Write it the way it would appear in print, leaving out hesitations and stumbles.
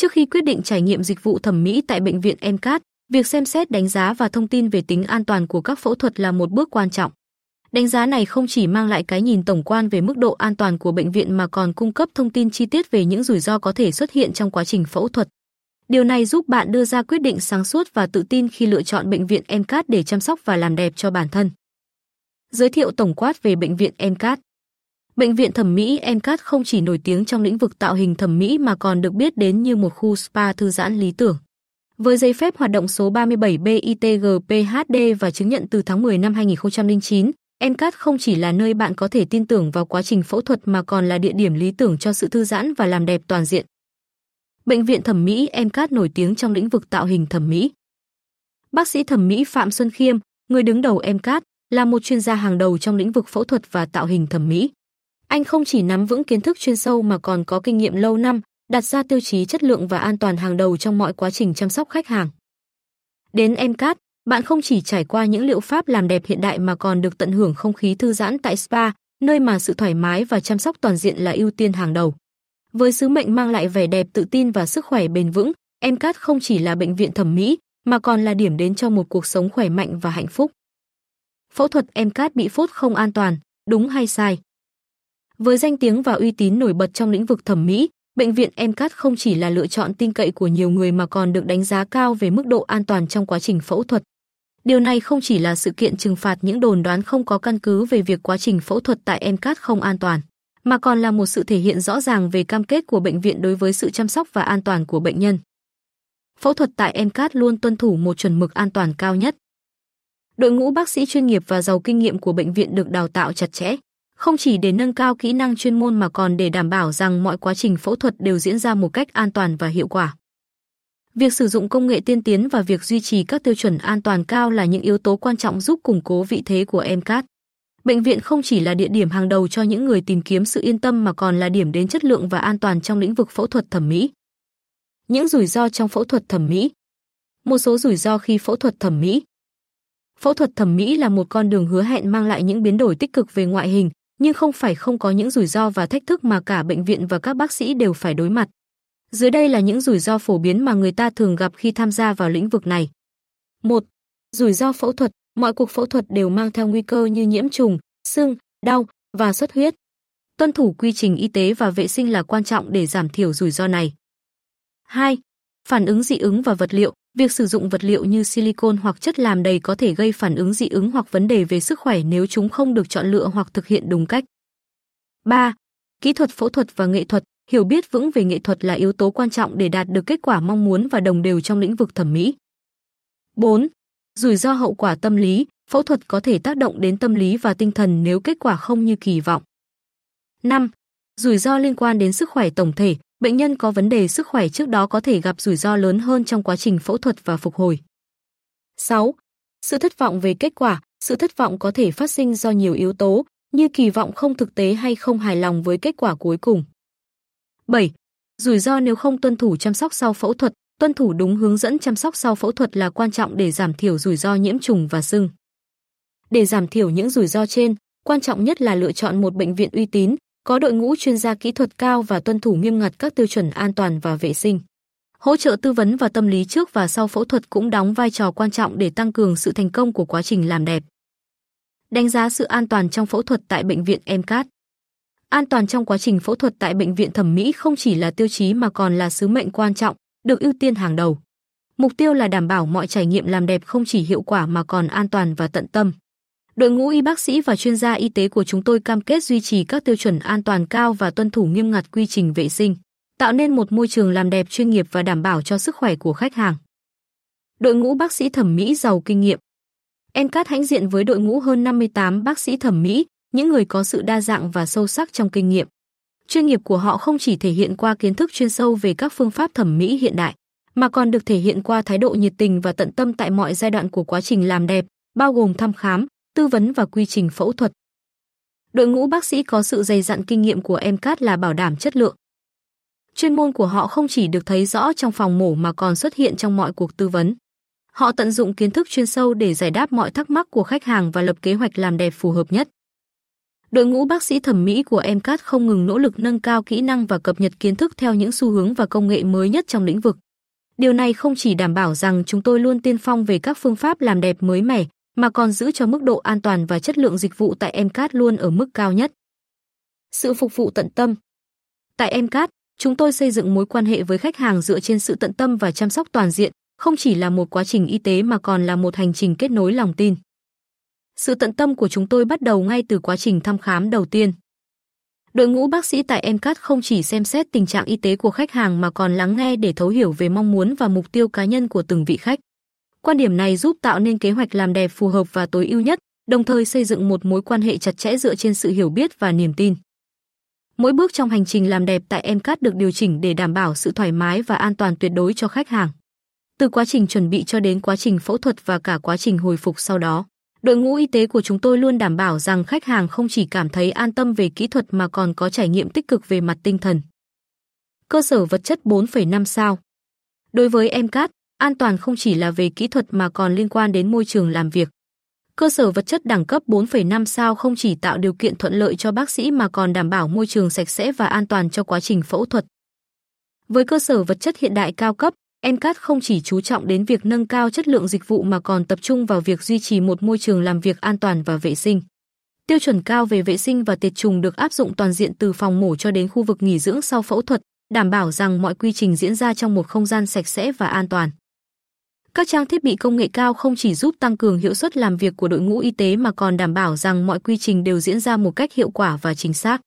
Trước khi quyết định trải nghiệm dịch vụ thẩm mỹ tại bệnh viện EMCAS, việc xem xét đánh giá và thông tin về tính an toàn của các phẫu thuật là một bước quan trọng. Đánh giá này không chỉ mang lại cái nhìn tổng quan về mức độ an toàn của bệnh viện mà còn cung cấp thông tin chi tiết về những rủi ro có thể xuất hiện trong quá trình phẫu thuật. Điều này giúp bạn đưa ra quyết định sáng suốt và tự tin khi lựa chọn bệnh viện EMCAS để chăm sóc và làm đẹp cho bản thân. Giới thiệu tổng quát về bệnh viện EMCAS. Bệnh viện thẩm mỹ EMCAS không chỉ nổi tiếng trong lĩnh vực tạo hình thẩm mỹ mà còn được biết đến như một khu spa thư giãn lý tưởng. Với giấy phép hoạt động số 37 BITGPHD và chứng nhận từ tháng 10 năm 2009, EMCAS không chỉ là nơi bạn có thể tin tưởng vào quá trình phẫu thuật mà còn là địa điểm lý tưởng cho sự thư giãn và làm đẹp toàn diện. Bệnh viện thẩm mỹ EMCAS nổi tiếng trong lĩnh vực tạo hình thẩm mỹ. Bác sĩ thẩm mỹ Phạm Xuân Khiêm, người đứng đầu EMCAS, là một chuyên gia hàng đầu trong lĩnh vực phẫu thuật và tạo hình thẩm mỹ. Anh không chỉ nắm vững kiến thức chuyên sâu mà còn có kinh nghiệm lâu năm, đặt ra tiêu chí chất lượng và an toàn hàng đầu trong mọi quá trình chăm sóc khách hàng. Đến EMCAS, bạn không chỉ trải qua những liệu pháp làm đẹp hiện đại mà còn được tận hưởng không khí thư giãn tại spa, nơi mà sự thoải mái và chăm sóc toàn diện là ưu tiên hàng đầu. Với sứ mệnh mang lại vẻ đẹp, tự tin và sức khỏe bền vững, EMCAS không chỉ là bệnh viện thẩm mỹ mà còn là điểm đến cho một cuộc sống khỏe mạnh và hạnh phúc. Phẫu thuật EMCAS bị phốt không an toàn, đúng hay sai? Với danh tiếng và uy tín nổi bật trong lĩnh vực thẩm mỹ, bệnh viện EMCAS không chỉ là lựa chọn tin cậy của nhiều người mà còn được đánh giá cao về mức độ an toàn trong quá trình phẫu thuật. Điều này không chỉ là sự kiện trừng phạt những đồn đoán không có căn cứ về việc quá trình phẫu thuật tại EMCAS không an toàn, mà còn là một sự thể hiện rõ ràng về cam kết của bệnh viện đối với sự chăm sóc và an toàn của bệnh nhân. Phẫu thuật tại EMCAS luôn tuân thủ một chuẩn mực an toàn cao nhất. Đội ngũ bác sĩ chuyên nghiệp và giàu kinh nghiệm của bệnh viện được đào tạo chặt chẽ, không chỉ để nâng cao kỹ năng chuyên môn mà còn để đảm bảo rằng mọi quá trình phẫu thuật đều diễn ra một cách an toàn và hiệu quả. Việc sử dụng công nghệ tiên tiến và việc duy trì các tiêu chuẩn an toàn cao là những yếu tố quan trọng giúp củng cố vị thế của EMCAS. Bệnh viện không chỉ là địa điểm hàng đầu cho những người tìm kiếm sự yên tâm mà còn là điểm đến chất lượng và an toàn trong lĩnh vực phẫu thuật thẩm mỹ. Những rủi ro trong phẫu thuật thẩm mỹ. Một số rủi ro khi phẫu thuật thẩm mỹ. Phẫu thuật thẩm mỹ là một con đường hứa hẹn mang lại những biến đổi tích cực về ngoại hình, nhưng không phải không có những rủi ro và thách thức mà cả bệnh viện và các bác sĩ đều phải đối mặt. Dưới đây là những rủi ro phổ biến mà người ta thường gặp khi tham gia vào lĩnh vực này. 1. Rủi ro phẫu thuật. Mọi cuộc phẫu thuật đều mang theo nguy cơ như nhiễm trùng, sưng, đau và xuất huyết. Tuân thủ quy trình y tế và vệ sinh là quan trọng để giảm thiểu rủi ro này. 2. Phản ứng dị ứng và vật liệu. Việc sử dụng vật liệu như silicon hoặc chất làm đầy có thể gây phản ứng dị ứng hoặc vấn đề về sức khỏe nếu chúng không được chọn lựa hoặc thực hiện đúng cách. 3. Kỹ thuật phẫu thuật và nghệ thuật. Hiểu biết vững về nghệ thuật là yếu tố quan trọng để đạt được kết quả mong muốn và đồng đều trong lĩnh vực thẩm mỹ. 4. Rủi ro hậu quả tâm lý. Phẫu thuật có thể tác động đến tâm lý và tinh thần nếu kết quả không như kỳ vọng. 5. Rủi ro liên quan đến sức khỏe tổng thể. Bệnh nhân có vấn đề sức khỏe trước đó có thể gặp rủi ro lớn hơn trong quá trình phẫu thuật và phục hồi. 6. Sự thất vọng về kết quả. Sự thất vọng có thể phát sinh do nhiều yếu tố, như kỳ vọng không thực tế hay không hài lòng với kết quả cuối cùng. 7. Rủi ro nếu không tuân thủ chăm sóc sau phẫu thuật. Tuân thủ đúng hướng dẫn chăm sóc sau phẫu thuật là quan trọng để giảm thiểu rủi ro nhiễm trùng và sưng. Để giảm thiểu những rủi ro trên, quan trọng nhất là lựa chọn một bệnh viện uy tín, có đội ngũ chuyên gia kỹ thuật cao và tuân thủ nghiêm ngặt các tiêu chuẩn an toàn và vệ sinh. Hỗ trợ tư vấn và tâm lý trước và sau phẫu thuật cũng đóng vai trò quan trọng để tăng cường sự thành công của quá trình làm đẹp. Đánh giá sự an toàn trong phẫu thuật tại bệnh viện EMCAS. An toàn trong quá trình phẫu thuật tại bệnh viện thẩm mỹ không chỉ là tiêu chí mà còn là sứ mệnh quan trọng, được ưu tiên hàng đầu. Mục tiêu là đảm bảo mọi trải nghiệm làm đẹp không chỉ hiệu quả mà còn an toàn và tận tâm. Đội ngũ y bác sĩ và chuyên gia y tế của chúng tôi cam kết duy trì các tiêu chuẩn an toàn cao và tuân thủ nghiêm ngặt quy trình vệ sinh, tạo nên một môi trường làm đẹp chuyên nghiệp và đảm bảo cho sức khỏe của khách hàng. Đội ngũ bác sĩ thẩm mỹ giàu kinh nghiệm. EMCAS hãnh diện với đội ngũ hơn 58 bác sĩ thẩm mỹ, những người có sự đa dạng và sâu sắc trong kinh nghiệm. Chuyên nghiệp của họ không chỉ thể hiện qua kiến thức chuyên sâu về các phương pháp thẩm mỹ hiện đại, mà còn được thể hiện qua thái độ nhiệt tình và tận tâm tại mọi giai đoạn của quá trình làm đẹp, bao gồm thăm khám, tư vấn và quy trình phẫu thuật. Đội ngũ bác sĩ có sự dày dặn kinh nghiệm của EMCAS là bảo đảm chất lượng. Chuyên môn của họ không chỉ được thấy rõ trong phòng mổ mà còn xuất hiện trong mọi cuộc tư vấn. Họ tận dụng kiến thức chuyên sâu để giải đáp mọi thắc mắc của khách hàng và lập kế hoạch làm đẹp phù hợp nhất. Đội ngũ bác sĩ thẩm mỹ của EMCAS không ngừng nỗ lực nâng cao kỹ năng và cập nhật kiến thức theo những xu hướng và công nghệ mới nhất trong lĩnh vực. Điều này không chỉ đảm bảo rằng chúng tôi luôn tiên phong về các phương pháp làm đẹp mới mẻ, mà còn giữ cho mức độ an toàn và chất lượng dịch vụ tại EMCAS luôn ở mức cao nhất. Sự phục vụ tận tâm. Tại EMCAS, chúng tôi xây dựng mối quan hệ với khách hàng dựa trên sự tận tâm và chăm sóc toàn diện, không chỉ là một quá trình y tế mà còn là một hành trình kết nối lòng tin. Sự tận tâm của chúng tôi bắt đầu ngay từ quá trình thăm khám đầu tiên. Đội ngũ bác sĩ tại EMCAS không chỉ xem xét tình trạng y tế của khách hàng mà còn lắng nghe để thấu hiểu về mong muốn và mục tiêu cá nhân của từng vị khách. Quan điểm này giúp tạo nên kế hoạch làm đẹp phù hợp và tối ưu nhất, đồng thời xây dựng một mối quan hệ chặt chẽ dựa trên sự hiểu biết và niềm tin. Mỗi bước trong hành trình làm đẹp tại EMCAS được điều chỉnh để đảm bảo sự thoải mái và an toàn tuyệt đối cho khách hàng. Từ quá trình chuẩn bị cho đến quá trình phẫu thuật và cả quá trình hồi phục sau đó, đội ngũ y tế của chúng tôi luôn đảm bảo rằng khách hàng không chỉ cảm thấy an tâm về kỹ thuật mà còn có trải nghiệm tích cực về mặt tinh thần. Cơ sở vật chất 4,5 sao. Đối với EMCAS, an toàn không chỉ là về kỹ thuật mà còn liên quan đến môi trường làm việc. Cơ sở vật chất đẳng cấp 4,5 sao không chỉ tạo điều kiện thuận lợi cho bác sĩ mà còn đảm bảo môi trường sạch sẽ và an toàn cho quá trình phẫu thuật. Với cơ sở vật chất hiện đại cao cấp, EMCAS không chỉ chú trọng đến việc nâng cao chất lượng dịch vụ mà còn tập trung vào việc duy trì một môi trường làm việc an toàn và vệ sinh. Tiêu chuẩn cao về vệ sinh và tiệt trùng được áp dụng toàn diện từ phòng mổ cho đến khu vực nghỉ dưỡng sau phẫu thuật, đảm bảo rằng mọi quy trình diễn ra trong một không gian sạch sẽ và an toàn. Các trang thiết bị công nghệ cao không chỉ giúp tăng cường hiệu suất làm việc của đội ngũ y tế mà còn đảm bảo rằng mọi quy trình đều diễn ra một cách hiệu quả và chính xác.